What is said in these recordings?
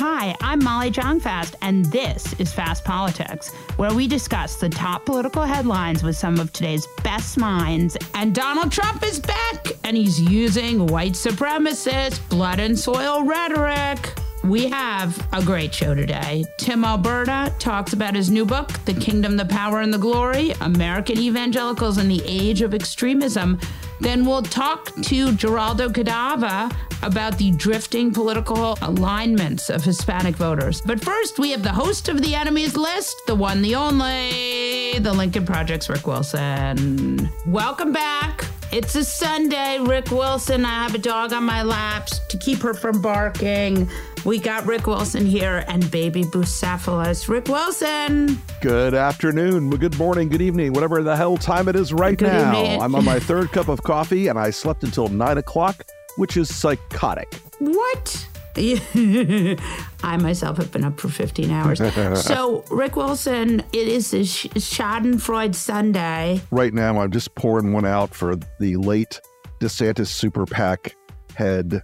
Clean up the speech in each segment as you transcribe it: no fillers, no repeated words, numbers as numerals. Hi, I'm Molly Jongfast, and this is Fast Politics, where we discuss the top political headlines with some of today's best minds. And Donald Trump is back, and he's using white supremacist, blood and soil rhetoric. We have a great show today. Tim Alberta talks about his new book, The Kingdom, the Power, and the Glory: American Evangelicals in the Age of Extremism. Then we'll talk to Geraldo Cadava about the drifting political alignments of Hispanic voters. But first, we have the host of the Enemies List, the one, the only, the Lincoln Project's Rick Wilson. Welcome back. It's a Sunday, Rick Wilson. I have a dog on my laps to keep her from barking. We got Rick Wilson here and baby Bucephalus. Rick Wilson. Good afternoon, good morning, good evening, whatever the hell time it is right good now. Evening. I'm on my third cup of coffee and I slept until 9 o'clock, which is psychotic. What? I myself have been up for 15 hours. So, Rick Wilson, it is a Schadenfreude Sunday. Right now, I'm just pouring one out for the late DeSantis super PAC head,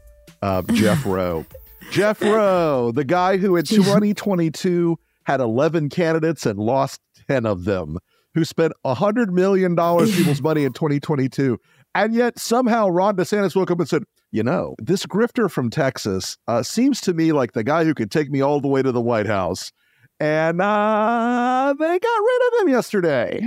Jeff Roe. Jeff Roe, the guy who in 2022 had 11 candidates and lost 10 of them, who spent $100 million people's money in 2022. And yet somehow Ron DeSantis woke up and said, you know, this grifter from Texas seems to me like the guy who could take me all the way to the White House. And they got rid of him yesterday.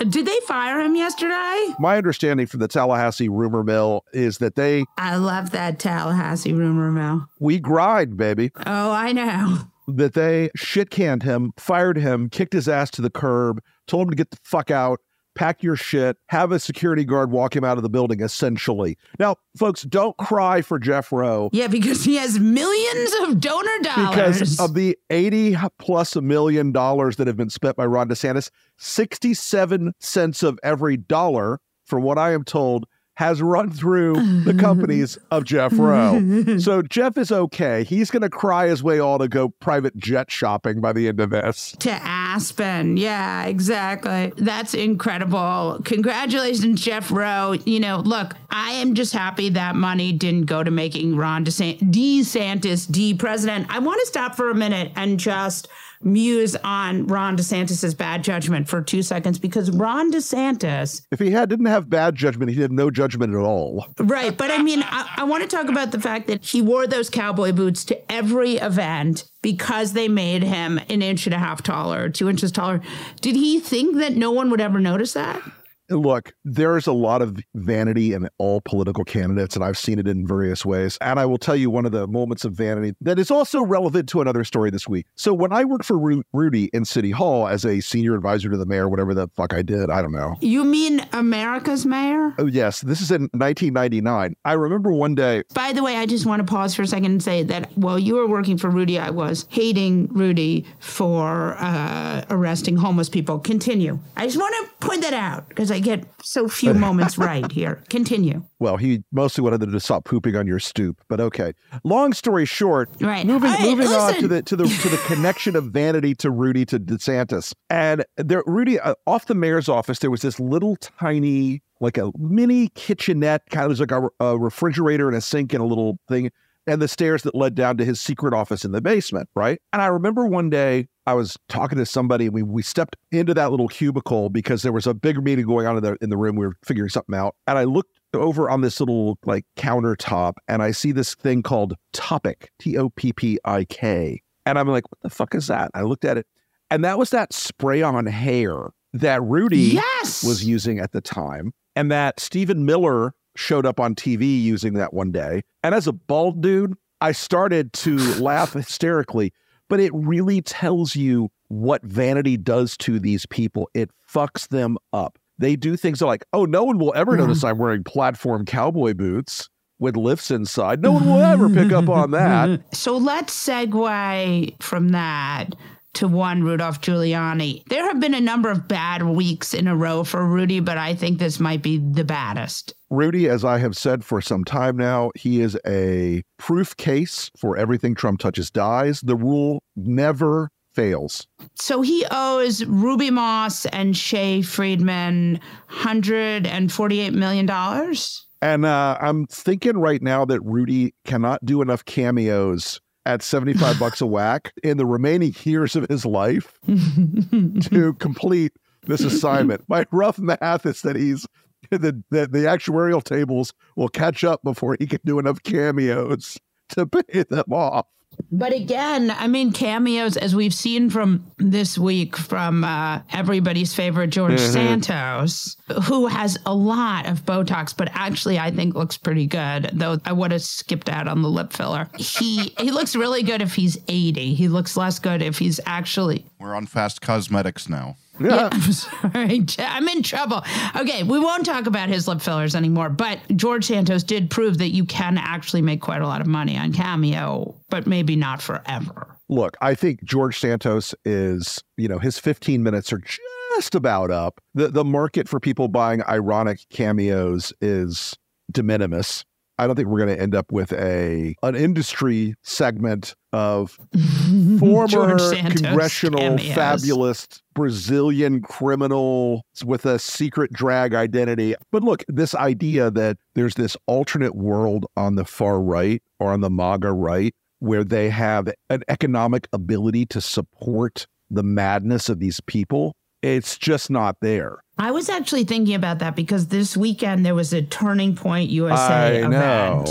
Did they fire him yesterday? My understanding from the Tallahassee rumor mill is that they... I love that Tallahassee rumor mill. We grind, baby. Oh, I know. That they shit-canned him, fired him, kicked his ass to the curb, told him to get the fuck out, pack your shit, have a security guard walk him out of the building, essentially. Now, folks, don't cry for Jeff Roe. Yeah, because he has millions of donor dollars. Because of the $80+ million that have been spent by Ron DeSantis, 67 cents of every dollar, from what I am told, has run through the companies of Jeff Roe. So Jeff is okay. He's going to cry his way all to go private jet shopping by the end of this. To Aspen. Yeah, exactly. That's incredible. Congratulations, Jeff Roe. You know, look, I am just happy that money didn't go to making Ron DeSantis the president. I want to stop for a minute and just muse on Ron DeSantis's bad judgment for 2 seconds, because Ron DeSantis, if he didn't have bad judgment, he had no judgment at all. Right. But I mean, I want to talk about the fact that he wore those cowboy boots to every event because they made him 1.5 inches taller, 2 inches taller. Did he think that no one would ever notice that? Look, there's a lot of vanity in all political candidates, and I've seen it in various ways. And I will tell you one of the moments of vanity that is also relevant to another story this week. So when I worked for Rudy in City Hall as a senior advisor to the mayor, whatever the fuck I did, I don't know. You mean America's mayor? Oh, yes. This is in 1999. I remember one day. By the way, I just want to pause for a second and say that while you were working for Rudy, I was hating Rudy for arresting homeless people. Continue. I just want to point that out because I get so few moments right here. Continue. Well, he mostly wanted them to stop pooping on your stoop, but okay. Long story short, right. Moving on to the connection of vanity to Rudy to DeSantis, and there, Rudy off the mayor's office, there was this little tiny, like a mini kitchenette, kind of like a refrigerator and a sink and a little thing, and the stairs that led down to his secret office in the basement, right? And I remember one day, I was talking to somebody and we stepped into that little cubicle because there was a big meeting going on in the room. We were figuring something out. And I looked over on this little like countertop and I see this thing called Topic, Toppik. And I'm like, what the fuck is that? I looked at it and that was that spray on hair that Rudy was using at the time. And that Stephen Miller showed up on TV using that one day. And as a bald dude, I started to laugh hysterically. But it really tells you what vanity does to these people. It fucks them up. They do things like, oh, no one will ever notice I'm wearing platform cowboy boots with lifts inside. No one will ever pick up on that. So let's segue from that to one Rudolph Giuliani. There have been a number of bad weeks in a row for Rudy, but I think this might be the baddest. Rudy, as I have said for some time now, he is a proof case for everything Trump touches dies. The rule never fails. So he owes Ruby Moss and Shea Friedman $148 million. And I'm thinking right now that Rudy cannot do enough cameos at $75 a whack in the remaining years of his life to complete this assignment. My rough math is that the actuarial tables will catch up before he can do enough cameos to pay them off. But again, I mean, cameos, as we've seen from this week from everybody's favorite George Santos, who has a lot of Botox, but actually I think looks pretty good, though I would have skipped out on the lip filler. He looks really good if he's 80. He looks less good if he's actually. We're on Fast Cosmetics now. Yeah. I'm sorry. I'm in trouble. Okay, we won't talk about his lip fillers anymore, but George Santos did prove that you can actually make quite a lot of money on Cameo, but maybe not forever. Look, I think George Santos is, you know, his 15 minutes are just about up. The market for people buying ironic cameos is de minimis. I don't think we're going to end up with an industry segment of former congressional cameos. Fabulous Brazilian criminals with a secret drag identity. But look, this idea that there's this alternate world on the far right or on the MAGA right where they have an economic ability to support the madness of these people, it's just not there. I was actually thinking about that because this weekend there was a Turning Point USA event.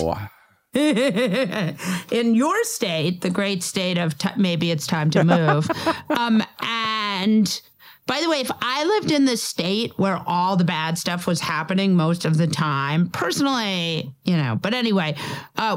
In your state, the great state of maybe it's time to move. And by the way, if I lived in the state where all the bad stuff was happening most of the time, personally, you know, but anyway,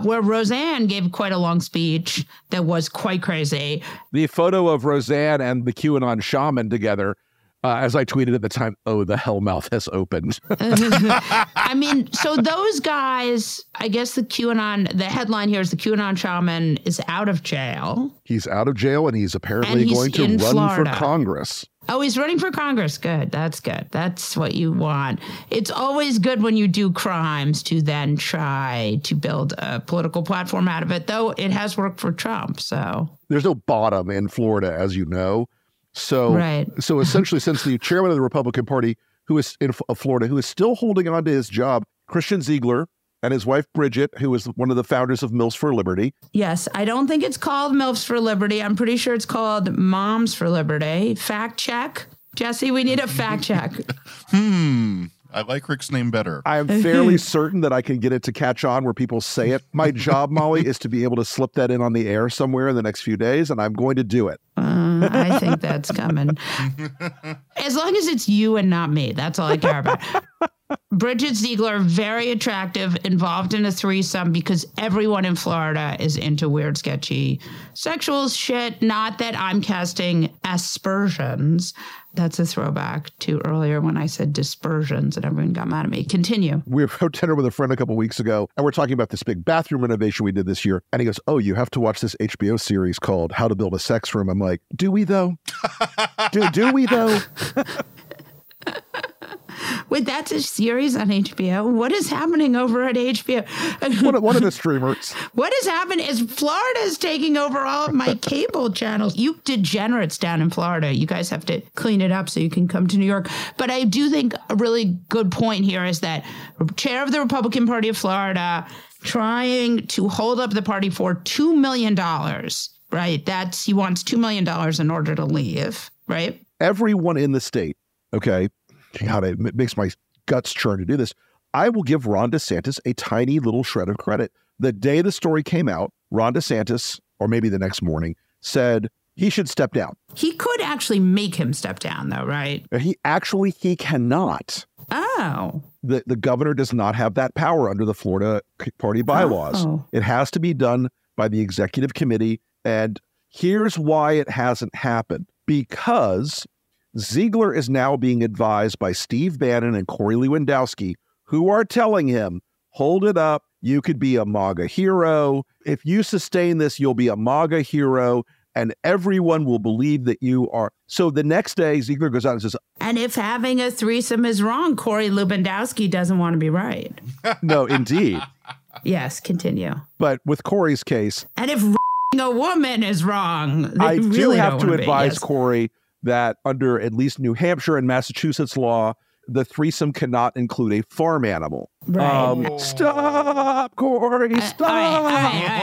where Roseanne gave quite a long speech that was quite crazy. The photo of Roseanne and the QAnon shaman together. As I tweeted at the time, oh, the hell mouth has opened. I mean, so those guys, I guess the headline here is the QAnon shaman is out of jail. He's out of jail and he's apparently going to run for Congress. Oh, he's running for Congress. Good. That's good. That's what you want. It's always good when you do crimes to then try to build a political platform out of it, though it has worked for Trump. So there's no bottom in Florida, as you know. So, So essentially, since the chairman of the Republican Party, who is of Florida, who is still holding on to his job, Christian Ziegler and his wife, Bridget, who is one of the founders of Moms for Liberty. Yes, I don't think it's called Moms for Liberty. I'm pretty sure it's called Moms for Liberty. Fact check. Jesse, we need a fact check. I like Rick's name better. I am fairly certain that I can get it to catch on where people say it. My job, Molly, is to be able to slip that in on the air somewhere in the next few days, and I'm going to do it. I think that's coming. As long as it's you and not me, that's all I care about. Bridget Ziegler, very attractive, involved in a threesome because everyone in Florida is into weird, sketchy sexual shit. Not that I'm casting aspersions. That's a throwback to earlier when I said dispersions and everyone got mad at me. Continue. We were out dinner with a friend a couple weeks ago, and we're talking about this big bathroom renovation we did this year. And he goes, oh, you have to watch this HBO series called How to Build a Sex Room. I'm like, do we though? do we though? Wait, that's a series on HBO? What is happening over at HBO? One of the streamers. What is happening is Florida is taking over all of my cable channels. You degenerates down in Florida. You guys have to clean it up so you can come to New York. But I do think a really good point here is that chair of the Republican Party of Florida trying to hold up the party for $2 million, right? That's, he wants $2 million in order to leave, right? Everyone in the state, okay? God, it makes my guts churn to do this. I will give Ron DeSantis a tiny little shred of credit. The day the story came out, Ron DeSantis, or maybe the next morning, said he should step down. He could actually make him step down, though, right? He cannot. Oh. The governor does not have that power under the Florida party bylaws. Oh. It has to be done by the executive committee. And here's why it hasn't happened. Because Ziegler is now being advised by Steve Bannon and Corey Lewandowski, who are telling him, hold it up. You could be a MAGA hero. If you sustain this, you'll be a MAGA hero, and everyone will believe that you are. So the next day, Ziegler goes out and says, and if having a threesome is wrong, Corey Lewandowski doesn't want to be right. No, indeed. Yes, continue. But with Corey's case. And if a woman is wrong. I really do have to advise Corey that under at least New Hampshire and Massachusetts law, the threesome cannot include a farm animal. Right. Stop, Corey, stop.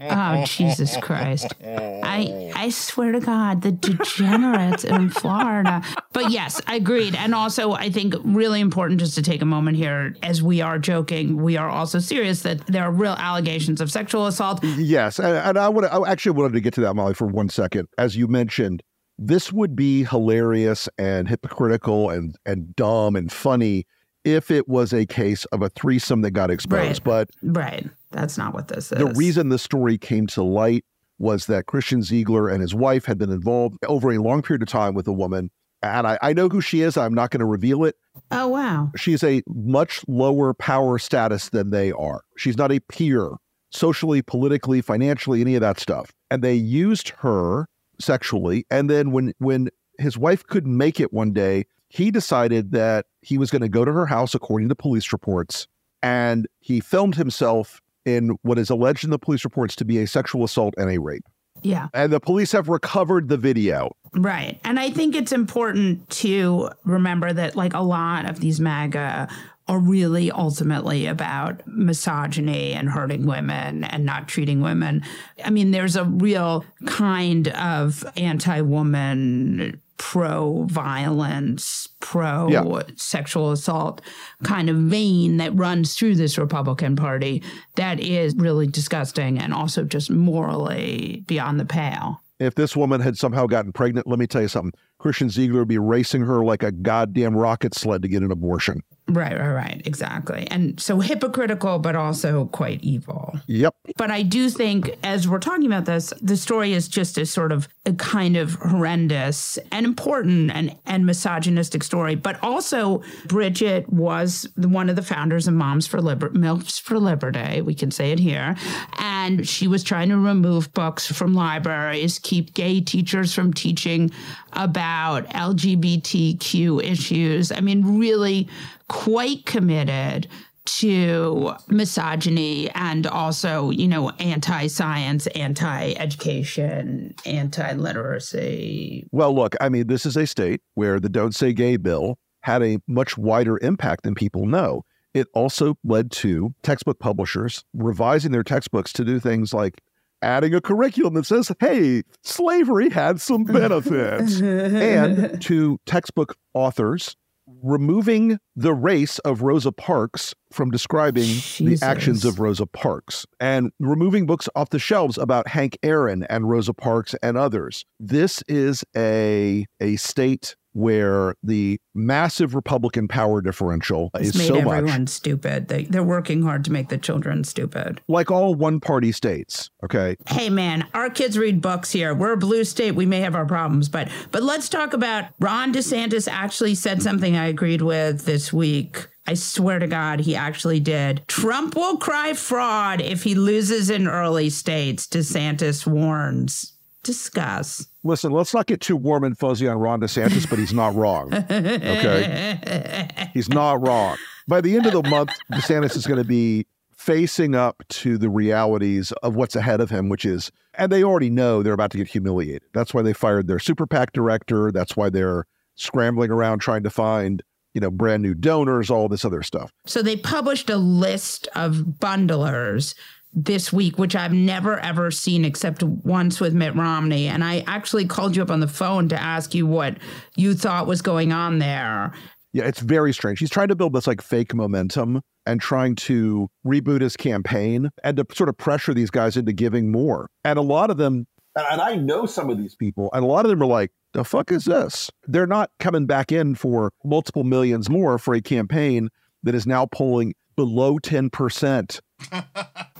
Oh, Jesus Christ. I swear to God, the degenerates in Florida. But yes, I agreed. And also, I think really important just to take a moment here, as we are joking, we are also serious that there are real allegations of sexual assault. Yes. And I actually wanted to get to that, Molly, for one second. As you mentioned, this would be hilarious and hypocritical and dumb and funny if it was a case of a threesome that got exposed. Right. But right. That's not what this is. The reason the story came to light was that Christian Ziegler and his wife had been involved over a long period of time with a woman. And I know who she is. I'm not going to reveal it. Oh, wow. She's a much lower power status than they are. She's not a peer, socially, politically, financially, any of that stuff. And they used her sexually. And then when his wife couldn't make it one day, he decided that he was going to go to her house, according to police reports, and he filmed himself in what is alleged in the police reports to be a sexual assault and a rape. Yeah. And the police have recovered the video. Right. And I think it's important to remember that, like, a lot of these MAGA are really ultimately about misogyny and hurting women and not treating women. I mean, there's a real kind of anti-woman, pro-violence, pro-sexual assault kind of vein that runs through this Republican Party that is really disgusting and also just morally beyond the pale. If this woman had somehow gotten pregnant, let me tell you something, Christian Ziegler would be racing her like a goddamn rocket sled to get an abortion. Right. Exactly. And so hypocritical, but also quite evil. Yep. But I do think, as we're talking about this, the story is just a sort of a kind of horrendous and important and misogynistic story. But also, Bridget was one of the founders of Moms for Liberty. We can say it here. And she was trying to remove books from libraries, keep gay teachers from teaching about LGBTQ issues. I mean, really quite committed to misogyny and also, you know, anti-science, anti-education, anti-literacy. Well, look, I mean, this is a state where the Don't Say Gay bill had a much wider impact than people know. It also led to textbook publishers revising their textbooks to do things like adding a curriculum that says, hey, slavery had some benefits, and to textbook authors removing the race of Rosa Parks from describing the actions of Rosa Parks, and removing books off the shelves about Hank Aaron and Rosa Parks and others. This is a state where the massive Republican power differential is so much. It's made everyone stupid. They're working hard to make the children stupid. Like all one-party states, okay? Hey, man, our kids read books here. We're a blue state. We may have our problems, but let's talk about Ron DeSantis actually said something I agreed with this week. I swear to God, he actually did. Trump will cry fraud if he loses in early states, DeSantis warns. Discuss. Listen, let's not get too warm and fuzzy on Ron DeSantis, but he's not wrong, okay? He's not wrong. By the end of the month, DeSantis is going to be facing up to the realities of what's ahead of him, which is, and they already know they're about to get humiliated. That's why they fired their super PAC director. That's why they're scrambling around trying to find, you know, brand new donors, all this other stuff. So they published a list of bundlers this week, which I've never, ever seen except once with Mitt Romney. And I actually called you up on the phone to ask you what you thought was going on there. Yeah, it's very strange. He's trying to build this like fake momentum and trying to reboot his campaign and to sort of pressure these guys into giving more. And a lot of them, and I know some of these people, and a lot of them are like, the fuck is this? They're not coming back in for multiple millions more for a campaign that is now polling below 10%.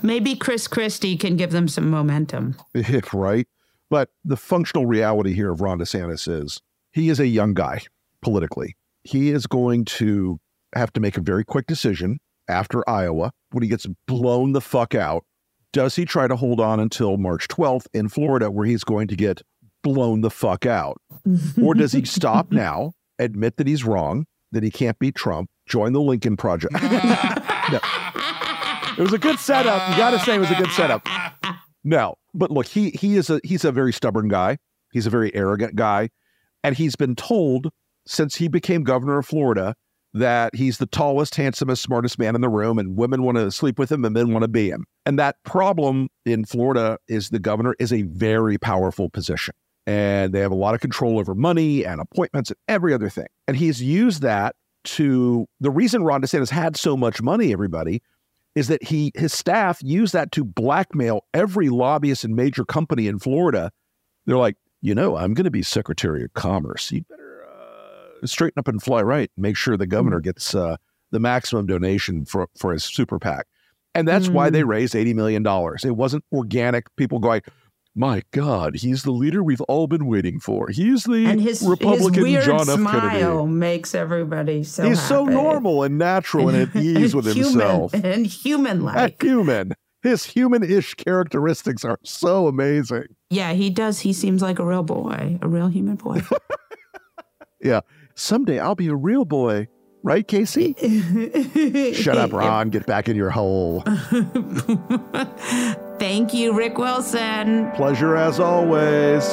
Maybe Chris Christie can give them some momentum. Right. But the functional reality here of Ron DeSantis is he is a young guy politically. He is going to have to make a very quick decision after Iowa when he gets blown the fuck out. Does he try to hold on until March 12th in Florida where he's going to get blown the fuck out? Or does he stop now, admit that he's wrong, that he can't beat Trump, join the Lincoln Project? No. It was a good setup. You got to say it was a good setup. No, but look, he's a very stubborn guy. He's a very arrogant guy. And he's been told since he became governor of Florida that he's the tallest, handsomest, smartest man in the room, and women want to sleep with him and men want to be him. And that problem in Florida is the governor is a very powerful position. And they have a lot of control over money and appointments and every other thing. And he's used that to, the reason Ron DeSantis had so much money, everybody, is that his staff used that to blackmail every lobbyist and major company in Florida. They're like, you know, I'm going to be Secretary of Commerce. You better straighten up and fly right. Make sure the governor gets the maximum donation for his super PAC. And that's why they raised $80 million. It wasn't organic. People going, my God, he's the leader we've all been waiting for. He's the Republican his John F. Kennedy. And his smile makes everybody so happy. He's so normal and natural and at ease with himself. And human-like. His human-ish characteristics are so amazing. Yeah, he does. He seems like a real boy, a real human boy. Yeah. Someday I'll be a real boy. Right, Casey? Shut up, Ron. Get back in your hole. Thank you, Rick Wilson. Pleasure as always.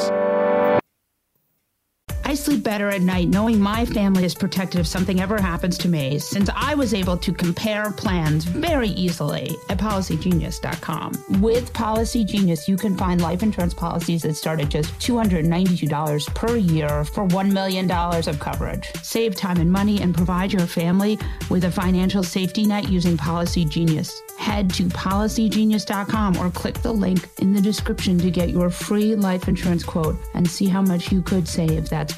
I sleep better at night knowing my family is protected if something ever happens to me, since I was able to compare plans very easily at PolicyGenius.com. With Policy Genius, you can find life insurance policies that start at just $292 per year for $1 million of coverage. Save time and money and provide your family with a financial safety net using Policy Genius. Head to PolicyGenius.com or click the link in the description to get your free life insurance quote and see how much you could save. That's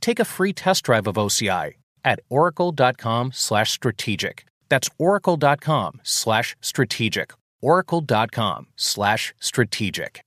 take a free test drive of OCI at oracle.com/strategic. That's oracle.com/strategic. Oracle.com/strategic.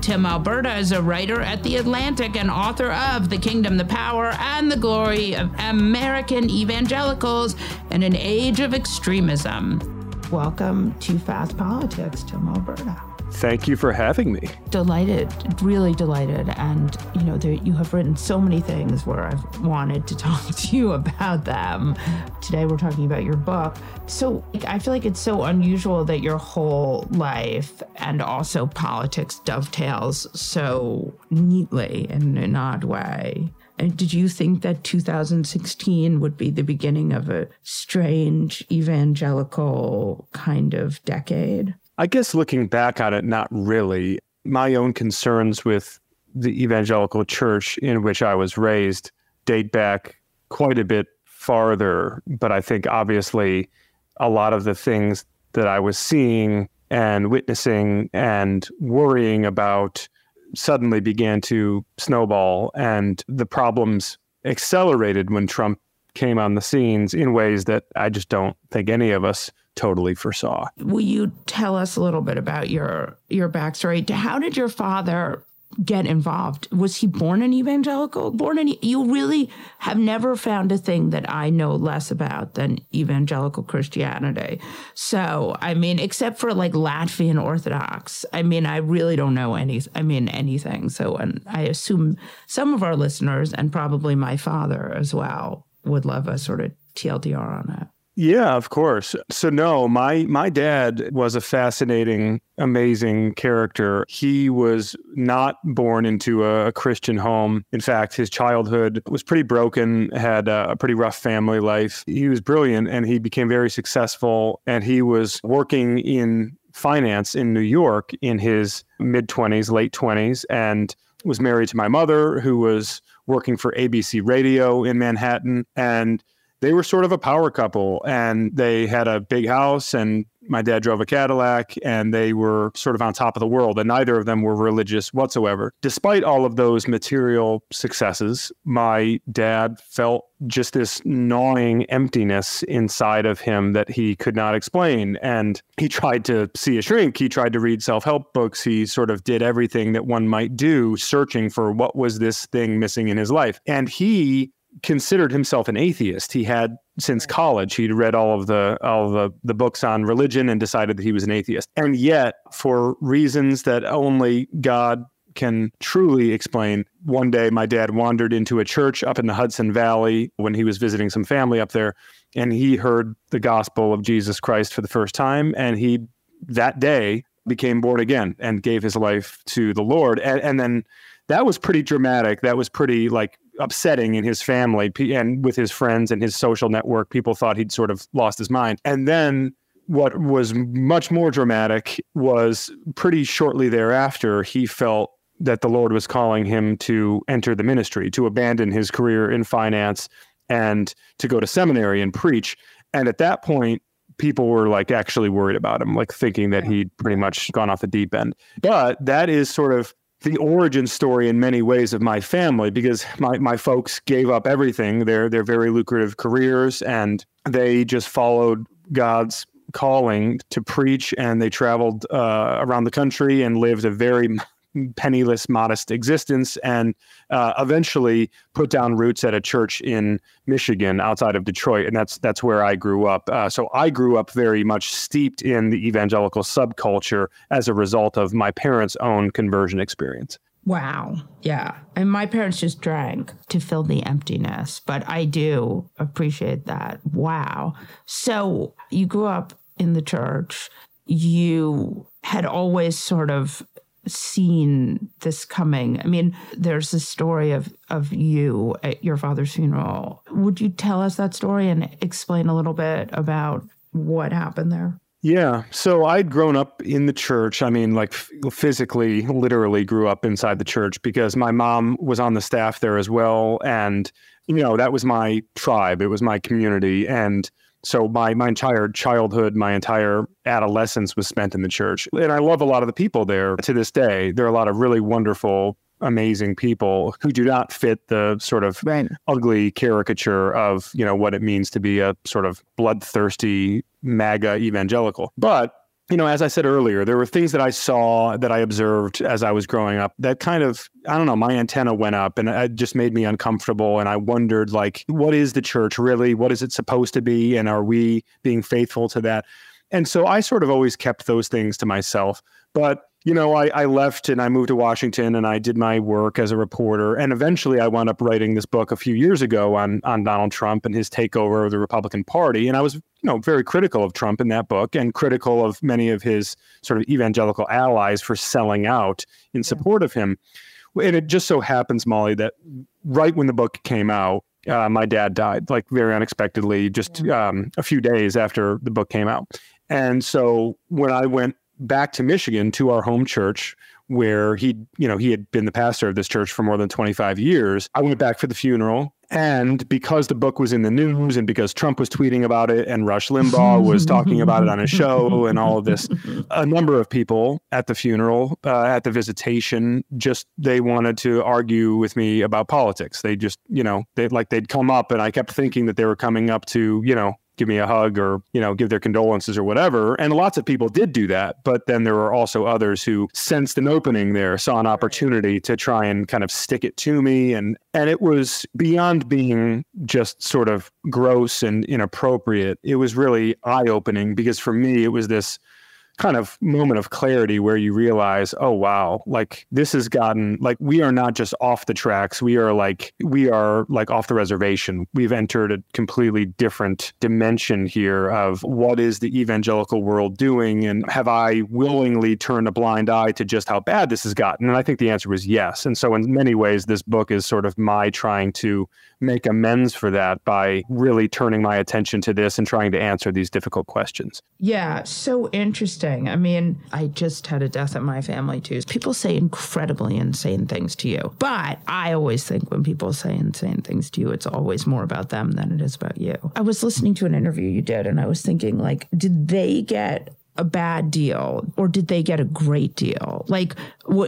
Tim Alberta is a writer at The Atlantic and author of The Kingdom, the Power, and the Glory of American Evangelicals in an Age of Extremism. Welcome to Fast Politics, Tim Alberta. Thank you for having me. Delighted, really delighted. And, you know, you have written so many things where I've wanted to talk to you about them. Today we're talking about your book. So I feel like it's so unusual that your whole life and also politics dovetails so neatly in an odd way. And did you think that 2016 would be the beginning of a strange evangelical kind of decade? I guess looking back on it, not really. My own concerns with the evangelical church in which I was raised date back quite a bit farther. But I think obviously a lot of the things that I was seeing and witnessing and worrying about suddenly began to snowball, and the problems accelerated when Trump came on the scenes in ways that I just don't think any of us totally foresaw. Will you tell us a little bit about your backstory? How did your father get involved? Was he born an evangelical? You really have never found a thing that I know less about than evangelical Christianity. So, I mean, except for like Latvian Orthodox, I mean, I really don't know anything. So, and I assume some of our listeners and probably my father as well would love a sort of TLDR on it. Yeah, of course. So no, my dad was a fascinating, amazing character. He was not born into a Christian home. In fact, his childhood was pretty broken, had a pretty rough family life. He was brilliant and he became very successful, and he was working in finance in New York in his mid-20s, late 20s, and was married to my mother, who was working for ABC Radio in Manhattan. And they were sort of a power couple, and they had a big house, and my dad drove a Cadillac, and they were sort of on top of the world, and neither of them were religious whatsoever. Despite all of those material successes, my dad felt just this gnawing emptiness inside of him that he could not explain. And he tried to see a shrink. He tried to read self-help books. He sort of did everything that one might do, searching for what was this thing missing in his life. And he considered himself an atheist. He had, since college, he'd read all of the books on religion and decided that he was an atheist. And yet, for reasons that only God can truly explain, one day my dad wandered into a church up in the Hudson Valley when he was visiting some family up there, and he heard the gospel of Jesus Christ for the first time, and he, that day, became born again and gave his life to the Lord. And then that was pretty dramatic. That was pretty, like, upsetting in his family and with his friends and his social network. People thought he'd sort of lost his mind. And then what was much more dramatic was pretty shortly thereafter, he felt that the Lord was calling him to enter the ministry, to abandon his career in finance and to go to seminary and preach. And at that point, people were like actually worried about him, like thinking that he'd pretty much gone off the deep end. But that is sort of the origin story in many ways of my family, because my folks gave up everything, their very lucrative careers, and they just followed God's calling to preach. And they traveled around the country and lived a very penniless, modest existence, and eventually put down roots at a church in Michigan outside of Detroit. And that's where I grew up. So I grew up very much steeped in the evangelical subculture as a result of my parents' own conversion experience. Wow. Yeah. And my parents just drank to fill the emptiness, but I do appreciate that. Wow. So you grew up in the church. You had always sort of seen this coming. I mean, there's a story of you at your father's funeral. Would you tell us that story and explain a little bit about what happened there? Yeah. So I'd grown up in the church. I mean, like physically, literally grew up inside the church because my mom was on the staff there as well. And, you know, that was my tribe. It was my community. And so my entire childhood, my entire adolescence was spent in the church. And I love a lot of the people there to this day. There are a lot of really wonderful, amazing people who do not fit the sort of ugly caricature of, you know, what it means to be a sort of bloodthirsty MAGA evangelical. But, you know, as I said earlier, there were things that I saw, that I observed as I was growing up that kind of, I don't know, my antenna went up and it just made me uncomfortable. And I wondered, like, what is the church really? What is it supposed to be? And are we being faithful to that? And so I sort of always kept those things to myself. But, you know, I left and I moved to Washington and I did my work as a reporter. And eventually I wound up writing this book a few years ago on Donald Trump and his takeover of the Republican Party. And I was, you know, very critical of Trump in that book and critical of many of his sort of evangelical allies for selling out in support of him. And it just so happens, Molly, that right when the book came out, my dad died, like very unexpectedly, just a few days after the book came out. And so when I went back to Michigan to our home church, where he had been the pastor of this church for more than 25 years, I went back for the funeral. And because the book was in the news and because Trump was tweeting about it and Rush Limbaugh was talking about it on his show and all of this, a number of people at the funeral, at the visitation, just they wanted to argue with me about politics. They just, you know, they'd come up and I kept thinking that they were coming up to, you know, give me a hug or, you know, give their condolences or whatever. And lots of people did do that. But then there were also others who sensed an opening there, saw an opportunity to try and kind of stick it to me. And it was beyond being just sort of gross and inappropriate. It was really eye-opening because for me, it was this kind of moment of clarity where you realize, oh, wow, like this has gotten, like we are not just off the tracks. We are like off the reservation. We've entered a completely different dimension here of what is the evangelical world doing? And have I willingly turned a blind eye to just how bad this has gotten? And I think the answer was yes. And so in many ways, this book is sort of my trying to make amends for that by really turning my attention to this and trying to answer these difficult questions. Yeah, so interesting. I mean, I just had a death in my family, too. People say incredibly insane things to you. But I always think when people say insane things to you, it's always more about them than it is about you. I was listening to an interview you did, and I was thinking, like, did they get a bad deal or did they get a great deal? Like,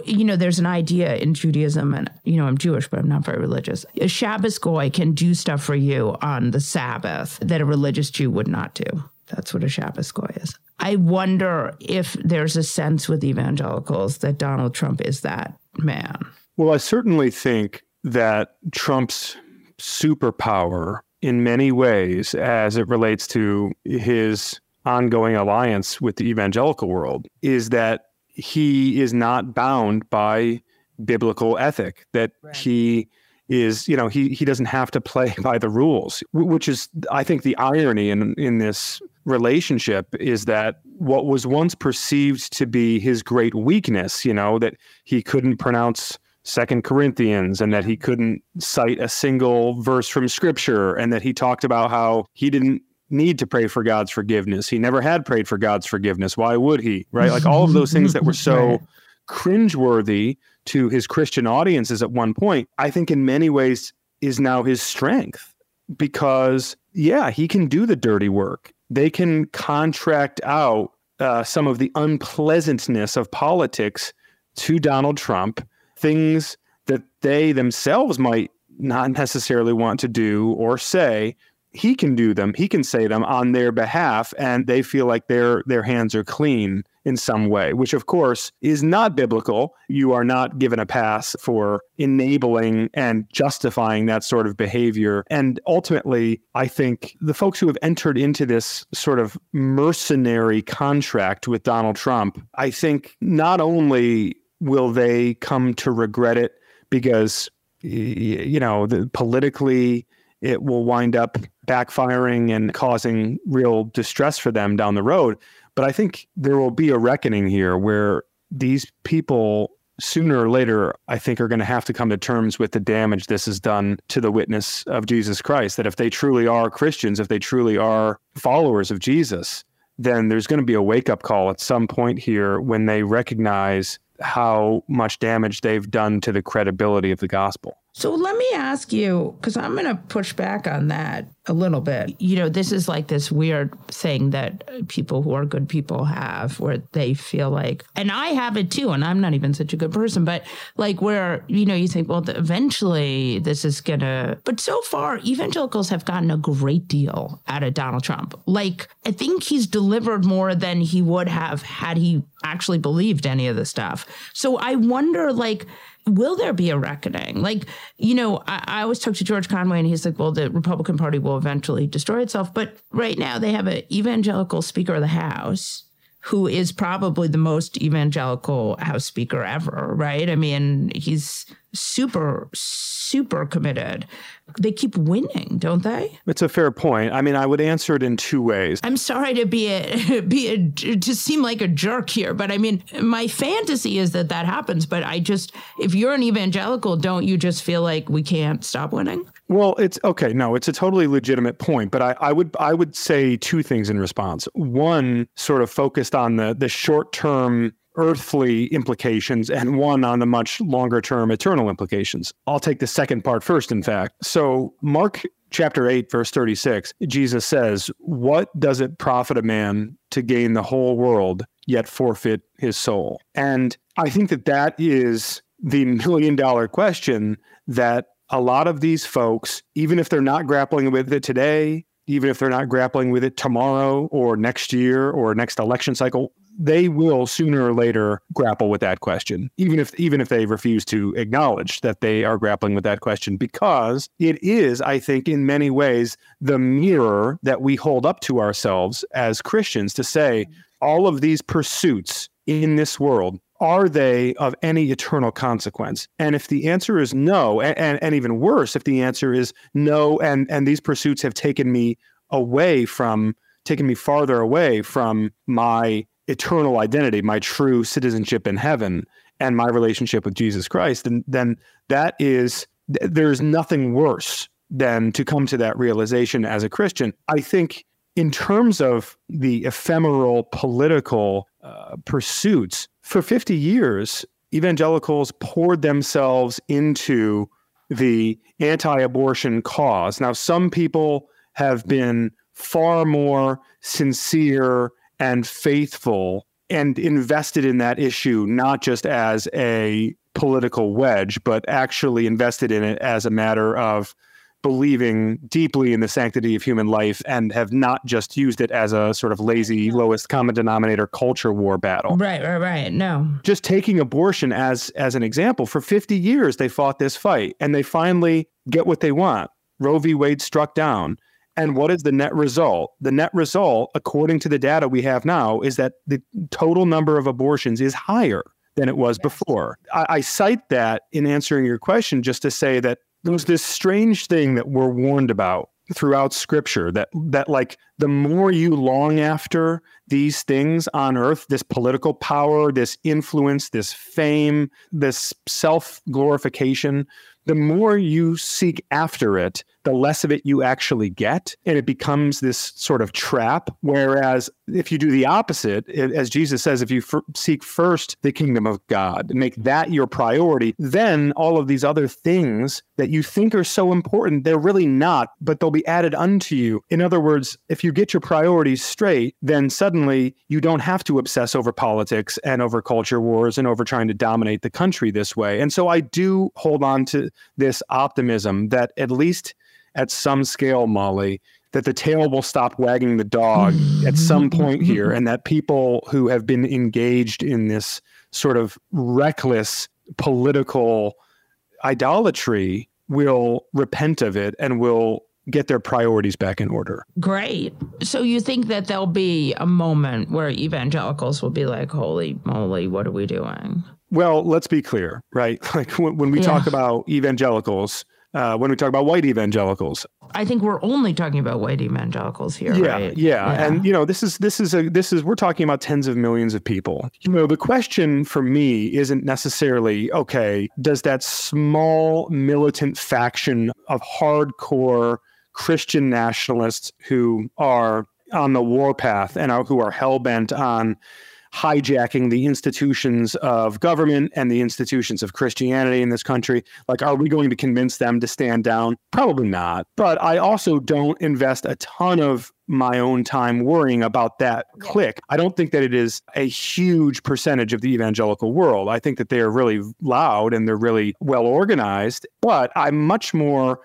you know, there's an idea in Judaism and, you know, I'm Jewish, but I'm not very religious. A Shabbos goy can do stuff for you on the Sabbath that a religious Jew would not do. That's what a Shabbos goy is. I wonder if there's a sense with evangelicals that Donald Trump is that man. Well, I certainly think that Trump's superpower in many ways, as it relates to his ongoing alliance with the evangelical world, is that he is not bound by biblical ethic, that he is, you know, he doesn't have to play by the rules, which is, I think, the irony in this relationship is that what was once perceived to be his great weakness, you know, that he couldn't pronounce 2 Corinthians and that he couldn't cite a single verse from scripture and that he talked about how he didn't need to pray for God's forgiveness. He never had prayed for God's forgiveness. Why would he? Right? Like all of those things that were so cringeworthy to his Christian audiences at one point, I think in many ways is now his strength. because, yeah, he can do the dirty work. They can contract out some of the unpleasantness of politics to Donald Trump, things that they themselves might not necessarily want to do or say. He can do them. He can say them on their behalf, and they feel like their hands are clean in some way, which, of course, is not biblical. You are not given a pass for enabling and justifying that sort of behavior. And ultimately, I think the folks who have entered into this sort of mercenary contract with Donald Trump, I think not only will they come to regret it because, you know, politically, it will wind up backfiring and causing real distress for them down the road. But I think there will be a reckoning here where these people, sooner or later, I think are going to have to come to terms with the damage this has done to the witness of Jesus Christ, that if they truly are Christians, if they truly are followers of Jesus, then there's going to be a wake-up call at some point here when they recognize how much damage they've done to the credibility of the gospel. So let me ask you, because I'm going to push back on that a little bit. You know, this is like this weird thing that people who are good people have where they feel like, and I have it too, and I'm not even such a good person, but like where, you know, you think, well, eventually this is going to, but so far evangelicals have gotten a great deal out of Donald Trump. Like, I think he's delivered more than he would have had he actually believed any of the stuff. So I wonder, like, will there be a reckoning? Like, you know, I always talk to George Conway and he's like, well, the Republican Party will eventually destroy itself. But right now they have an evangelical Speaker of the House who is probably the most evangelical House Speaker ever, right? I mean, he's super, super committed. They keep winning, don't they? It's a fair point. I mean, I would answer it in two ways. I'm sorry to to seem like a jerk here, but I mean, my fantasy is that that happens. But I just, if you're an evangelical, don't you just feel like we can't stop winning? Well, it's okay. No, it's a totally legitimate point. But I would say two things in response. One, sort of focused on the short-term earthly implications, and one on the much longer-term eternal implications. I'll take the second part first, in fact. So Mark chapter 8, verse 36, Jesus says, "What does it profit a man to gain the whole world, yet forfeit his soul?" And I think that that is the million-dollar question that a lot of these folks, even if they're not grappling with it today, even if they're not grappling with it tomorrow or next year or next election cycle, they will sooner or later grapple with that question, even if they refuse to acknowledge that they are grappling with that question, because it is, I think, in many ways, the mirror that we hold up to ourselves as Christians to say, all of these pursuits in this world, are they of any eternal consequence? And if the answer is no, and even worse, if the answer is no, and these pursuits have taken me farther away from my eternal identity, my true citizenship in heaven, and my relationship with Jesus Christ, then that is, there's nothing worse than to come to that realization as a Christian. I think in terms of the ephemeral political pursuits, for 50 years, evangelicals poured themselves into the anti-abortion cause. Now, some people have been far more sincere and faithful and invested in that issue, not just as a political wedge, but actually invested in it as a matter of believing deeply in the sanctity of human life and have not just used it as a sort of lazy, lowest common denominator culture war battle. Right. No. Just taking abortion as an example, for 50 years, they fought this fight and they finally get what they want. Roe v. Wade struck down. And what is the net result? The net result, according to the data we have now, is that the total number of abortions is higher than it was before. I cite that in answering your question just to say that there was this strange thing that we're warned about throughout Scripture, that like the more you long after these things on earth, this political power, this influence, this fame, this self-glorification, the more you seek after it, the less of it you actually get. And it becomes this sort of trap. Whereas if you do the opposite, as Jesus says, if you seek first the kingdom of God and make that your priority, then all of these other things that you think are so important, they're really not, but they'll be added unto you. In other words, if you get your priorities straight, then suddenly you don't have to obsess over politics and over culture wars and over trying to dominate the country this way. And so I do hold on to this optimism that at least at some scale, Molly, that the tail will stop wagging the dog at some point here, and that people who have been engaged in this sort of reckless political idolatry will repent of it and will get their priorities back in order. Great. So you think that there'll be a moment where evangelicals will be like, holy moly, what are we doing? Well, let's be clear, right? Like when we talk about evangelicals, when we talk about white evangelicals, I think we're only talking about white evangelicals here, right? Yeah. And you know, this is we're talking about tens of millions of people. You know, the question for me isn't necessarily, okay, does that small militant faction of hardcore Christian nationalists who are on the warpath and who are hell-bent on hijacking the institutions of government and the institutions of Christianity in this country. Like, are we going to convince them to stand down? Probably not. But I also don't invest a ton of my own time worrying about that clique. I don't think that it is a huge percentage of the evangelical world. I think that they are really loud and they're really well organized, but I'm much more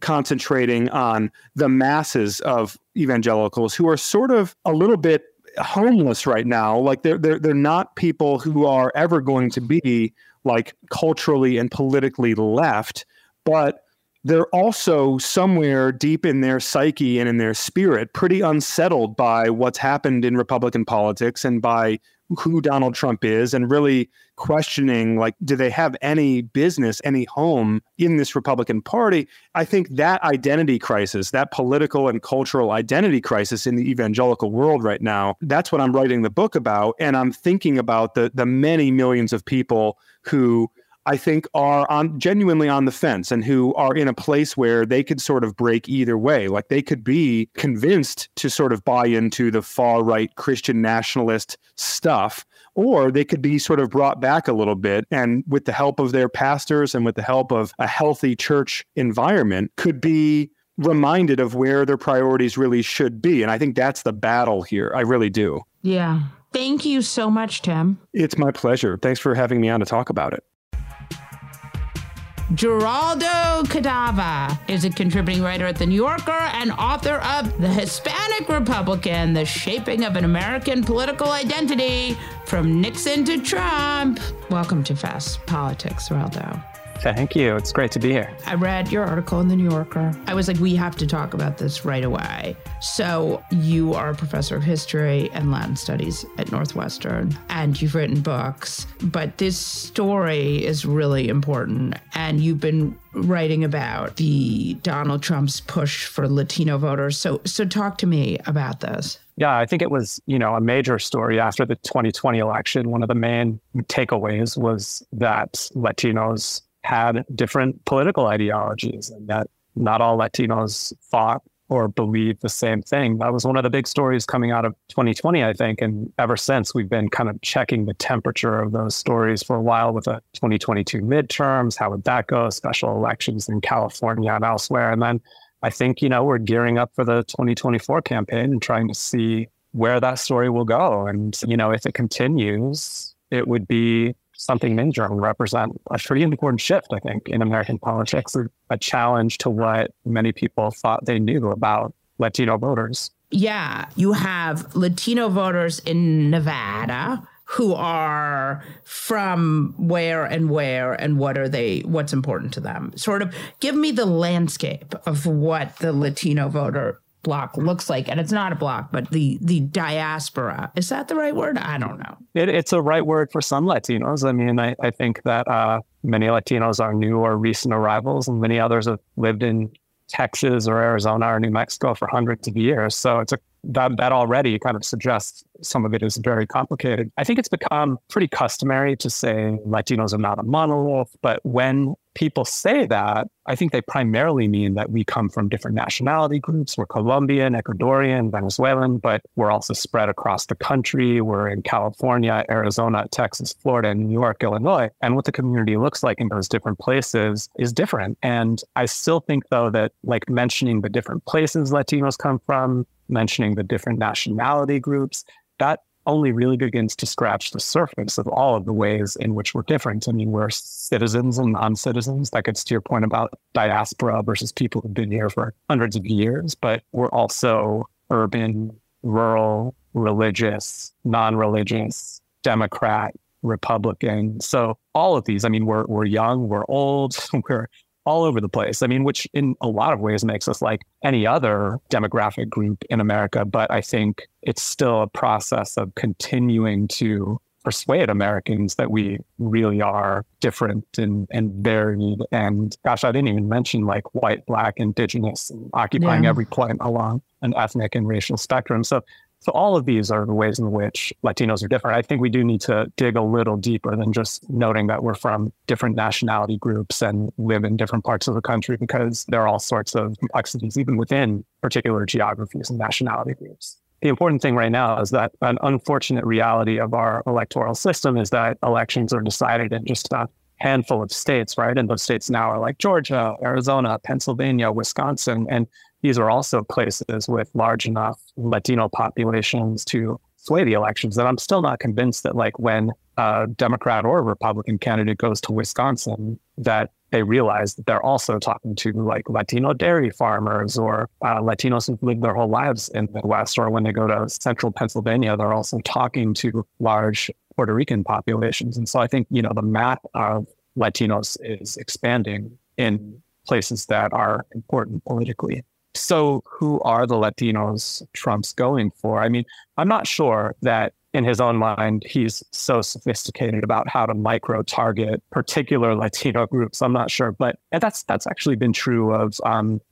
concentrating on the masses of evangelicals who are sort of a little bit homeless right now. Like they're not people who are ever going to be like culturally and politically left, but they're also somewhere deep in their psyche and in their spirit pretty unsettled by what's happened in Republican politics and by who Donald Trump is, and really questioning, like, do they have any business, any home in this Republican Party? I think that identity crisis, that political and cultural identity crisis in the evangelical world right now, that's what I'm writing the book about. And I'm thinking about the many millions of people who I think are genuinely on the fence and who are in a place where they could sort of break either way. Like they could be convinced to sort of buy into the far right Christian nationalist stuff, or they could be sort of brought back a little bit, and with the help of their pastors and with the help of a healthy church environment could be reminded of where their priorities really should be. And I think that's the battle here. I really do. Yeah. Thank you so much, Tim. It's my pleasure. Thanks for having me on to talk about it. Geraldo Cadava is a contributing writer at The New Yorker and author of The Hispanic Republican, The Shaping of an American Political Identity from Nixon to Trump. Welcome to Fast Politics, Geraldo. Thank you. It's great to be here. I read your article in The New Yorker. I was like, we have to talk about this right away. So you are a professor of history and Latin studies at Northwestern, and you've written books, but this story is really important. And you've been writing about the Donald Trump's push for Latino voters. So talk to me about this. Yeah, I think it was, you know, a major story after the 2020 election. One of the main takeaways was that Latinos had different political ideologies and that not all Latinos thought or believed the same thing. That was one of the big stories coming out of 2020, I think. And ever since, we've been kind of checking the temperature of those stories for a while with the 2022 midterms, how would that go, special elections in California and elsewhere. And then I think, you know, we're gearing up for the 2024 campaign and trying to see where that story will go. And, you know, if it continues, it would be something major and represent a pretty important shift, I think, in American politics, a challenge to what many people thought they knew about Latino voters. Yeah, you have Latino voters in Nevada who are from where and what are they, what's important to them. Sort of give me the landscape of what the Latino voter block looks like. And it's not a block, but the diaspora. Is that the right word? I don't know. It's a right word for some Latinos. I mean, I think that many Latinos are new or recent arrivals, and many others have lived in Texas or Arizona or New Mexico for hundreds of years. So it's that already kind of suggests some of it is very complicated. I think it's become pretty customary to say Latinos are not a monolith, but when people say that, I think they primarily mean that we come from different nationality groups. We're Colombian, Ecuadorian, Venezuelan, but we're also spread across the country. We're in California, Arizona, Texas, Florida, New York, Illinois. And what the community looks like in those different places is different. And I still think, though, that like mentioning the different places Latinos come from, mentioning the different nationality groups, that only really begins to scratch the surface of all of the ways in which we're different. I mean, we're citizens and non-citizens. That gets to your point about diaspora versus people who've been here for hundreds of years, but we're also urban, rural, religious, non-religious, Democrat, Republican. So all of these, I mean, we're young, we're old, we're all over the place. I mean, which in a lot of ways makes us like any other demographic group in America. But I think it's still a process of continuing to persuade Americans that we really are different and varied. And gosh, I didn't even mention like white, black, indigenous, occupying every point along an ethnic and racial spectrum. So all of these are the ways in which Latinos are different. I think we do need to dig a little deeper than just noting that we're from different nationality groups and live in different parts of the country, because there are all sorts of complexities, even within particular geographies and nationality groups. The important thing right now is that an unfortunate reality of our electoral system is that elections are decided in just a handful of states, right? And those states now are like Georgia, Arizona, Pennsylvania, Wisconsin, and these are also places with large enough Latino populations to sway the elections. And I'm still not convinced that like when a Democrat or a Republican candidate goes to Wisconsin, that they realize that they're also talking to like Latino dairy farmers or Latinos who've lived their whole lives in the Midwest, or when they go to central Pennsylvania, they're also talking to large Puerto Rican populations. And so I think, you know, the map of Latinos is expanding in places that are important politically. So who are the Latinos Trump's going for? I mean, I'm not sure that in his own mind, he's so sophisticated about how to micro-target particular Latino groups. I'm not sure. But that's actually been true of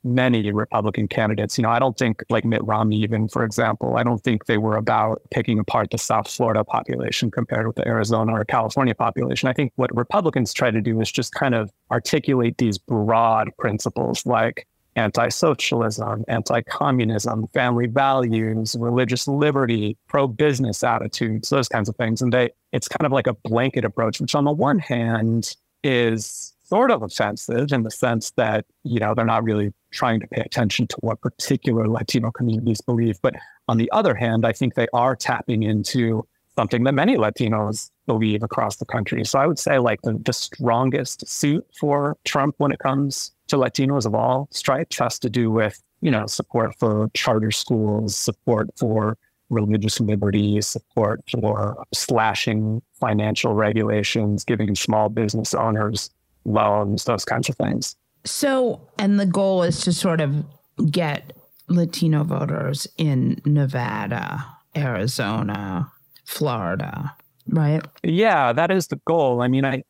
many Republican candidates. You know, I don't think like Mitt Romney, even, for example, I don't think they were about picking apart the South Florida population compared with the Arizona or California population. I think what Republicans try to do is just kind of articulate these broad principles like anti-socialism, anti-communism, family values, religious liberty, pro-business attitudes, those kinds of things. And it's kind of like a blanket approach, which on the one hand is sort of offensive in the sense that, you know, they're not really trying to pay attention to what particular Latino communities believe. But on the other hand, I think they are tapping into something that many Latinos believe across the country. So I would say like the strongest suit for Trump when it comes to Latinos of all stripes has to do with, you know, support for charter schools, support for religious liberty, support for slashing financial regulations, giving small business owners loans, those kinds of things. So, and the goal is to sort of get Latino voters in Nevada, Arizona, Florida, right? Yeah, that is the goal. I mean, I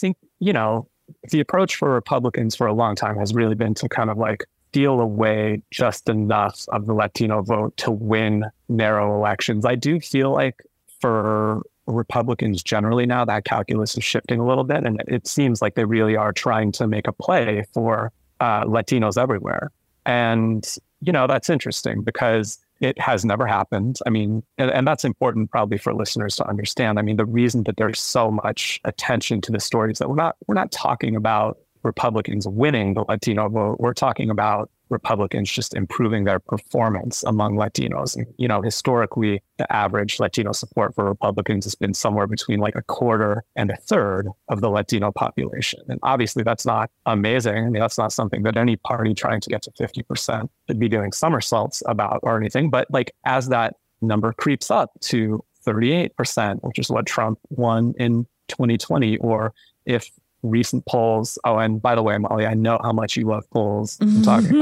think, you know, the approach for Republicans for a long time has really been to kind of like deal away just enough of the Latino vote to win narrow elections. I do feel like for Republicans generally now, that calculus is shifting a little bit. And it seems like they really are trying to make a play for Latinos everywhere. And, you know, that's interesting because it has never happened. I mean, and that's important probably for listeners to understand. I mean, the reason that there's so much attention to this story is that we're not talking about Republicans winning the Latino vote. We're talking about Republicans just improving their performance among Latinos. And, you know, historically, the average Latino support for Republicans has been somewhere between like a quarter and a third of the Latino population. And obviously, that's not amazing. I mean, that's not something that any party trying to get to 50% should be doing somersaults about or anything. But like as that number creeps up to 38%, which is what Trump won in 2020, or if recent polls. Oh, and by the way, Molly, I know how much you love polls. I'm talking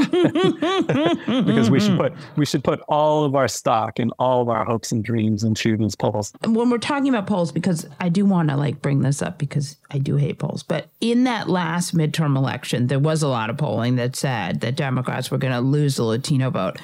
because we should put all of our stock and all of our hopes and dreams into these polls. When we're talking about polls, because I do want to like bring this up because I do hate polls. But in that last midterm election, there was a lot of polling that said that Democrats were going to lose the Latino vote,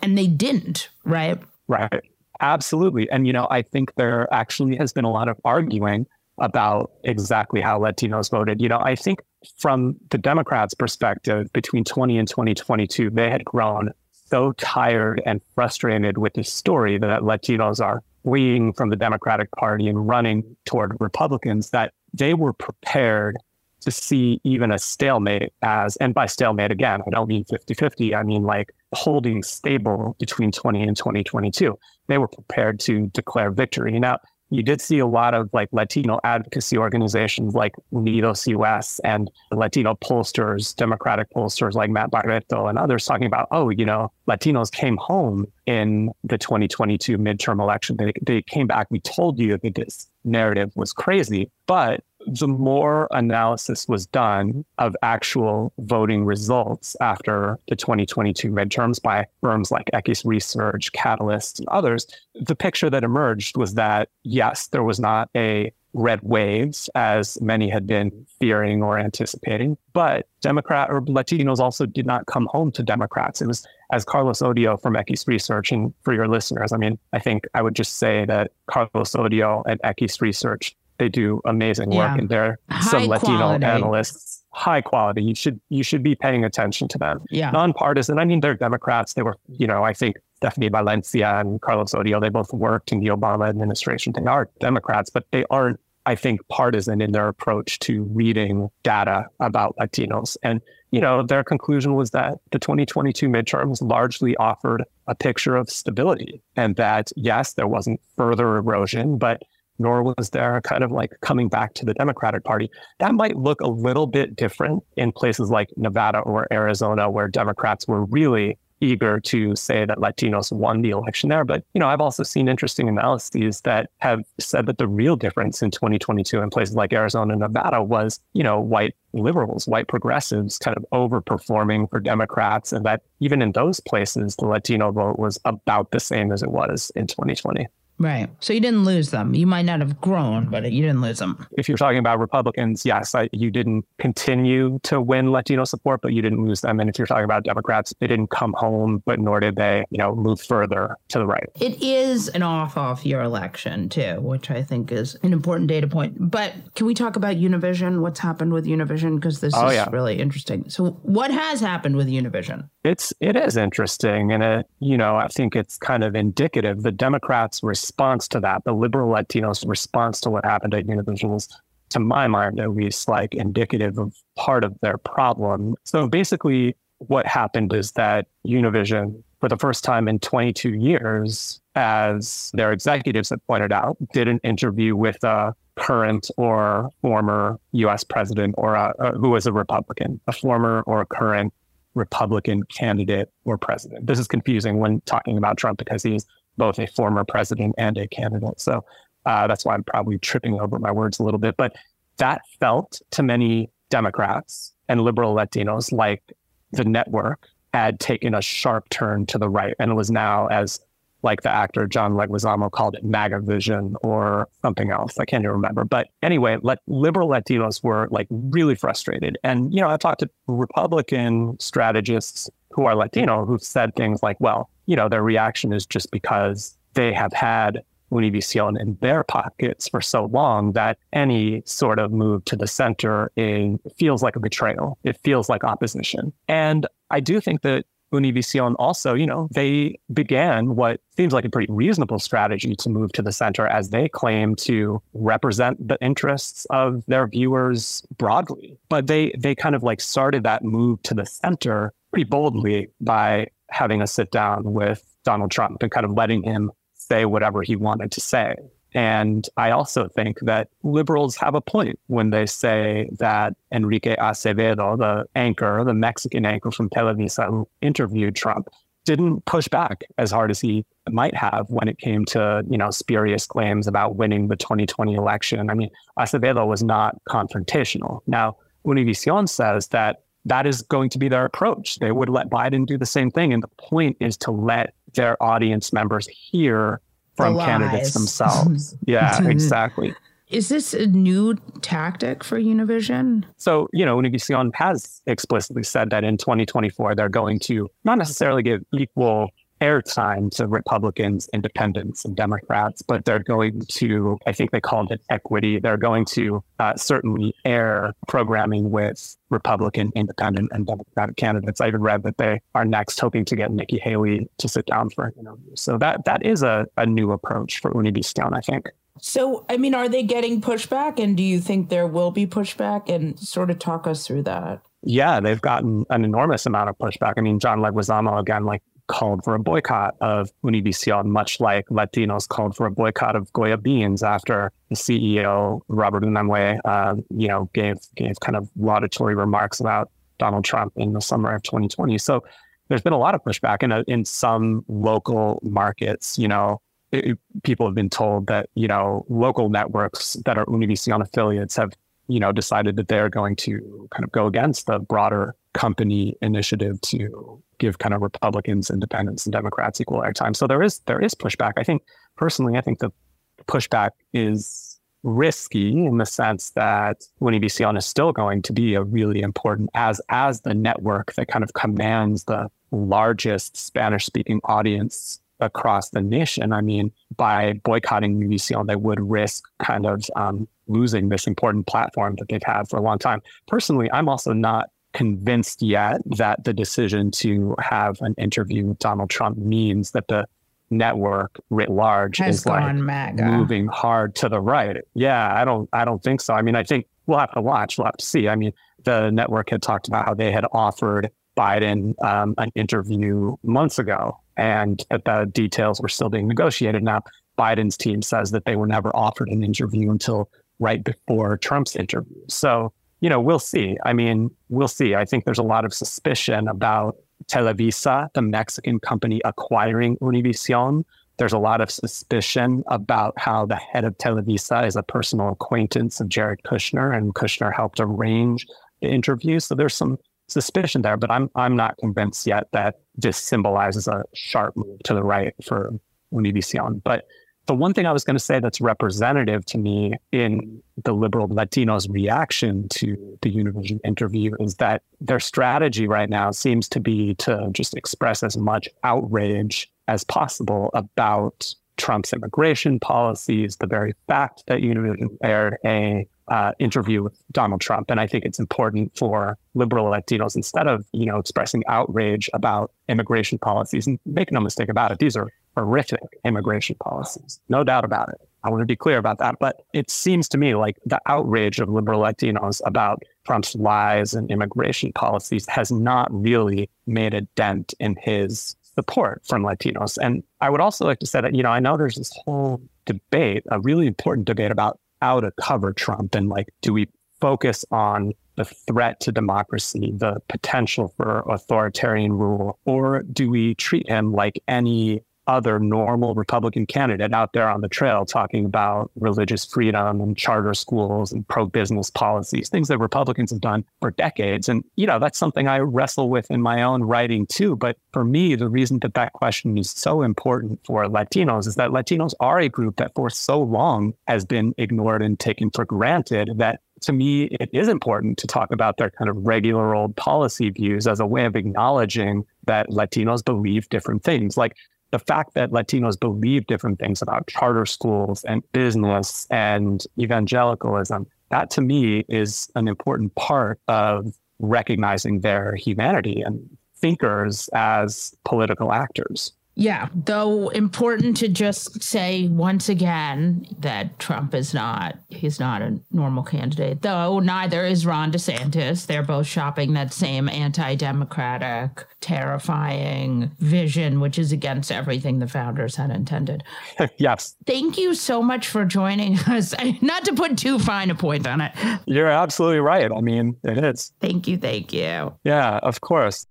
and they didn't. Right. Right. Absolutely. And, you know, I think there actually has been a lot of arguing about exactly how Latinos voted. You know, I think from the Democrats' perspective, between 2020 and 2022, they had grown so tired and frustrated with the story that Latinos are fleeing from the Democratic Party and running toward Republicans that they were prepared to see even a stalemate as, and by stalemate, again, I don't mean 50-50, I mean like holding stable between 2020 and 2022. They were prepared to declare victory. Now, you did see a lot of like Latino advocacy organizations like Unidos US and Latino pollsters, Democratic pollsters like Matt Barreto and others talking about, oh, you know, Latinos came home in the 2022 midterm election. They came back. We told you that this narrative was crazy. But the more analysis was done of actual voting results after the 2022 midterms by firms like Equis Research, Catalyst, and others, the picture that emerged was that, yes, there was not a red wave as many had been fearing or anticipating, but Democrat or Latinos also did not come home to Democrats. It was, as Carlos Odio from Equis Research, and for your listeners, I mean, I think I would just say that Carlos Odio at Equis Research, they do amazing work, and they're some Latino analysts, high quality. You should be paying attention to them. Yeah. Nonpartisan. I mean, they're Democrats. They were, you know, I think Stephanie Valencia and Carlos Odio, they both worked in the Obama administration. They are Democrats, but they aren't, I think, partisan in their approach to reading data about Latinos. And, you know, their conclusion was that the 2022 midterms largely offered a picture of stability and that, yes, there wasn't further erosion, but nor was there kind of like coming back to the Democratic Party. That might look a little bit different in places like Nevada or Arizona, where Democrats were really eager to say that Latinos won the election there. But, you know, I've also seen interesting analyses that have said that the real difference in 2022 in places like Arizona and Nevada was, you know, white liberals, white progressives kind of overperforming for Democrats. And that even in those places, the Latino vote was about the same as it was in 2020. Right. So you didn't lose them. You might not have grown, but you didn't lose them. If you're talking about Republicans, yes, you didn't continue to win Latino support, but you didn't lose them. And if you're talking about Democrats, they didn't come home, but nor did they, you know, move further to the right. It is an off year election, too, which I think is an important data point. But can we talk about Univision? What's happened with Univision? Because this is really interesting. So what has happened with Univision? It is interesting. And, you know, I think it's kind of indicative. The Democrats' response to that, the liberal Latinos' response to what happened at Univision was, to my mind, at least like indicative of part of their problem. So basically what happened is that Univision, for the first time in 22 years, as their executives have pointed out, did an interview with a current or former U.S. president or who was a Republican, a former or current Republican candidate or president. This is confusing when talking about Trump because he's both a former president and a candidate. So that's why I'm probably tripping over my words a little bit. But that felt to many Democrats and liberal Latinos like the network had taken a sharp turn to the right. And it was now, as like the actor John Leguizamo called it, MAGA vision or something else. I can't even remember. But anyway, liberal Latinos were like really frustrated. And, you know, I talked to Republican strategists who are Latino who've said things like, well, you know, their reaction is just because they have had Univision in their pockets for so long that any sort of move to the center feels like a betrayal. It feels like opposition. And I do think that Univision also, you know, they began what seems like a pretty reasonable strategy to move to the center as they claim to represent the interests of their viewers broadly. But they kind of like started that move to the center pretty boldly by having a sit down with Donald Trump and kind of letting him say whatever he wanted to say. And I also think that liberals have a point when they say that Enrique Acevedo, the anchor, the Mexican anchor from Televisa who interviewed Trump, didn't push back as hard as he might have when it came to, you know, spurious claims about winning the 2020 election. I mean, Acevedo was not confrontational. Now, Univision says that that is going to be their approach. They would let Biden do the same thing. And the point is to let their audience members hear from candidates themselves. Yeah, exactly. Is this a new tactic for Univision? So, you know, Univision has explicitly said that in 2024, they're going to not necessarily give equal airtime to Republicans, independents, and Democrats, but they're going to, I think they called it equity, they're going to certainly air programming with Republican, independent, and Democratic candidates. I even read that they are next hoping to get Nikki Haley to sit down for an interview. So that is a new approach for Univision, I think. So, I mean, are they getting pushback? And do you think there will be pushback? And sort of talk us through that. Yeah, they've gotten an enormous amount of pushback. I mean, John Leguizamo, again, called for a boycott of Univision, much like Latinos called for a boycott of Goya beans after the CEO, Robert Unanue, gave kind of laudatory remarks about Donald Trump in the summer of 2020. So there's been a lot of pushback in some local markets. People have been told that, local networks that are Univision affiliates have, decided that they're going to kind of go against the broader company initiative to give kind of Republicans, independents, and Democrats equal airtime. So there is pushback. I think the pushback is risky in the sense that Univision is still going to be a really important as the network that kind of commands the largest Spanish-speaking audience across the nation. I mean, by boycotting Univision, they would risk kind of losing this important platform that they've had for a long time. Personally, I'm also not convinced yet that the decision to have an interview with Donald Trump means that the network writ large is moving hard to the right. Yeah, I don't think so. I mean, I think we'll have to watch, we'll have to see. I mean, the network had talked about how they had offered Biden an interview months ago, and the details were still being negotiated. Now, Biden's team says that they were never offered an interview until right before Trump's interview. So, we'll see. I mean, we'll see. I think there's a lot of suspicion about Televisa, the Mexican company acquiring Univision. There's a lot of suspicion about how the head of Televisa is a personal acquaintance of Jared Kushner, and Kushner helped arrange the interview. So there's some suspicion there, but I'm not convinced yet that this symbolizes a sharp move to the right for Univision. But the one thing I was going to say that's representative to me in the liberal Latinos' reaction to the Univision interview is that their strategy right now seems to be to just express as much outrage as possible about Trump's immigration policies, the very fact that Univision aired a interview with Donald Trump. And I think it's important for liberal Latinos, instead of, expressing outrage about immigration policies, and make no mistake about it, these are horrific immigration policies, no doubt about it. I want to be clear about that. But it seems to me like the outrage of liberal Latinos about Trump's lies and immigration policies has not really made a dent in his support from Latinos. And I would also like to say that, I know there's this whole debate, a really important debate about how to cover Trump and do we focus on the threat to democracy, the potential for authoritarian rule, or do we treat him like any other normal Republican candidate out there on the trail talking about religious freedom and charter schools and pro-business policies, things that Republicans have done for decades. And, that's something I wrestle with in my own writing too. But for me, the reason that question is so important for Latinos is that Latinos are a group that for so long has been ignored and taken for granted that to me, it is important to talk about their kind of regular old policy views as a way of acknowledging that Latinos believe different things. The fact that Latinos believe different things about charter schools and business and evangelicalism, that to me is an important part of recognizing their humanity and thinkers as political actors. Yeah, though important to just say once again that Trump he's not a normal candidate, though neither is Ron DeSantis. They're both shopping that same anti-democratic, terrifying vision, which is against everything the founders had intended. Yes. Thank you so much for joining us. Not to put too fine a point on it. You're absolutely right. I mean, it is. Thank you. Yeah, of course.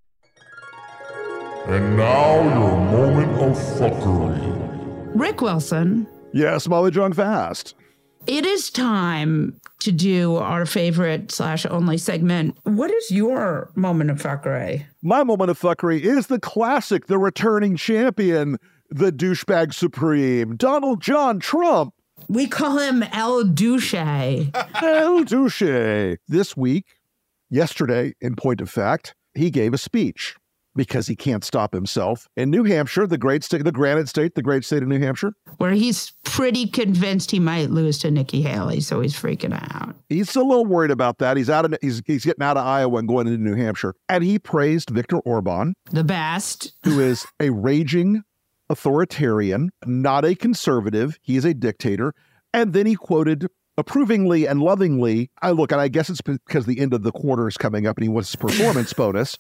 And now, your moment of fuckery. Rick Wilson. Yes, Molly Jongfast. It is time to do our favorite /only segment. What is your moment of fuckery? My moment of fuckery is the classic, the returning champion, the douchebag supreme, Donald John Trump. We call him El Douche. El Douche. This week, yesterday, in point of fact, he gave a speech. because he can't stop himself. In New Hampshire, the great state, the granite state, the great state of New Hampshire, where he's pretty convinced he might lose to Nikki Haley, so he's freaking out. He's a little worried about that. He's getting out of Iowa and going into New Hampshire, and he praised Viktor Orban, the best, who is a raging authoritarian, not a conservative. He is a dictator, and then he quoted approvingly and lovingly. And I guess it's because the end of the quarter is coming up, and he wants his performance bonus.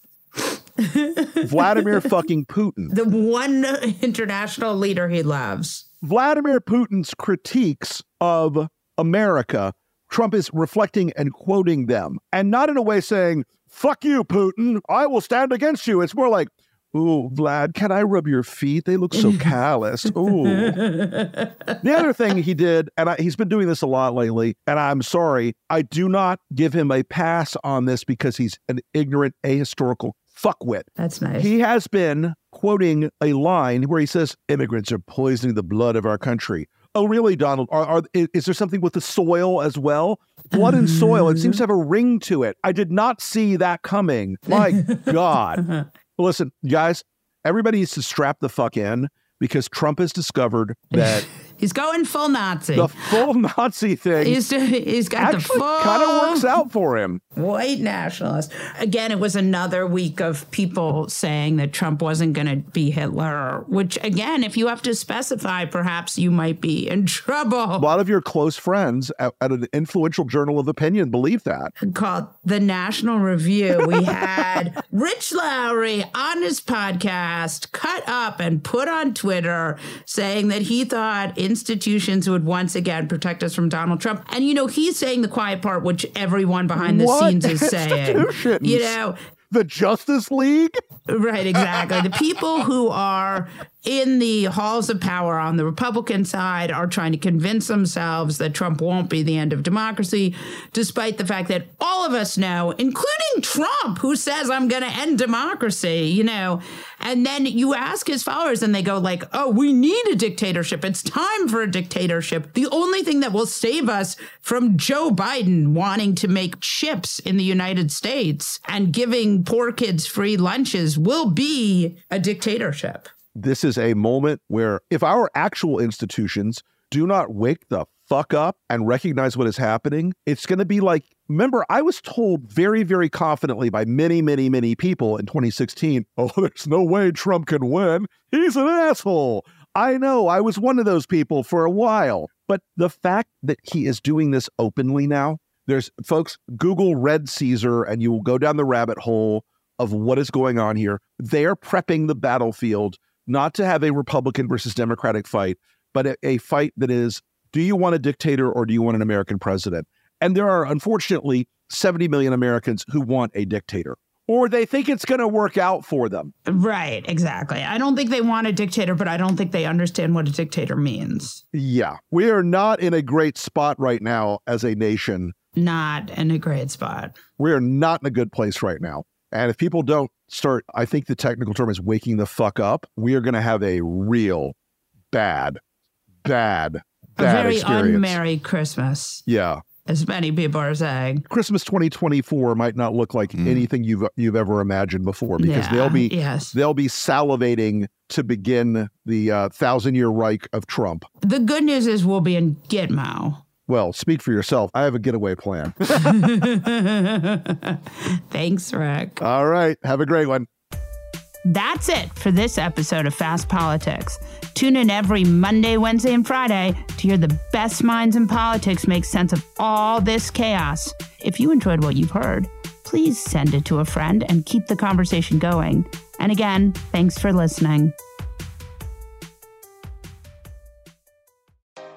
Vladimir fucking Putin. The one international leader he loves. Vladimir Putin's critiques of America, Trump is reflecting and quoting them. And not in a way saying, fuck you, Putin, I will stand against you. It's more like, ooh, Vlad, can I rub your feet? They look so calloused. Ooh. The other thing he did, and he's been doing this a lot lately, and I'm sorry, I do not give him a pass on this because he's an ignorant, ahistorical fuckwit. That's nice. He has been quoting a line where he says, immigrants are poisoning the blood of our country. Oh, really, Donald? Is there something with the soil as well? Blood and soil, it seems to have a ring to it. I did not see that coming. My God. Listen, guys, everybody needs to strap the fuck in because Trump has discovered that he's going full Nazi. The full Nazi thing. He's got the full. Kind of works out for him. White nationalist. Again, it was another week of people saying that Trump wasn't going to be Hitler, which, again, if you have to specify, perhaps you might be in trouble. A lot of your close friends at an influential journal of opinion believe that. Called The National Review. We had Rich Lowry on his podcast cut up and put on Twitter saying that he thought institutions would once again protect us from Donald Trump. And, you know, he's saying the quiet part, which everyone behind the scenes is saying, you know, the Justice League. Right. Exactly. The people who are in the halls of power on the Republican side are trying to convince themselves that Trump won't be the end of democracy, despite the fact that all of us know, including Trump, who says, I'm going to end democracy, you know, and then you ask his followers and they go like, oh, we need a dictatorship. It's time for a dictatorship. The only thing that will save us from Joe Biden wanting to make chips in the United States and giving poor kids free lunches will be a dictatorship. This is a moment where if our actual institutions do not wake the fuck up and recognize what is happening, it's going to be like, remember, I was told very, very confidently by many, many, many people in 2016, oh, there's no way Trump can win. He's an asshole. I know, I was one of those people for a while. But the fact that he is doing this openly now, there's, folks, Google Red Caesar and you will go down the rabbit hole of what is going on here. They are prepping the battlefield not to have a Republican versus Democratic fight, but a fight that is, do you want a dictator or do you want an American president? And there are, unfortunately, 70 million Americans who want a dictator, or they think it's going to work out for them. Right, exactly. I don't think they want a dictator, but I don't think they understand what a dictator means. Yeah, we are not in a great spot right now as a nation. Not in a great spot. We are not in a good place right now. And if people don't start, I think the technical term is waking the fuck up, we are going to have a real bad very experience. Un-merry Christmas. Yeah. As many people are saying. Christmas 2024 might not look like anything you've ever imagined before, because they'll be salivating to begin the 1,000-year Reich of Trump. The good news is we'll be in Gitmo. Well, speak for yourself. I have a getaway plan. Thanks, Rick. All right. Have a great one. That's it for this episode of Fast Politics. Tune in every Monday, Wednesday, and Friday to hear the best minds in politics make sense of all this chaos. If you enjoyed what you've heard, please send it to a friend and keep the conversation going. And again, thanks for listening.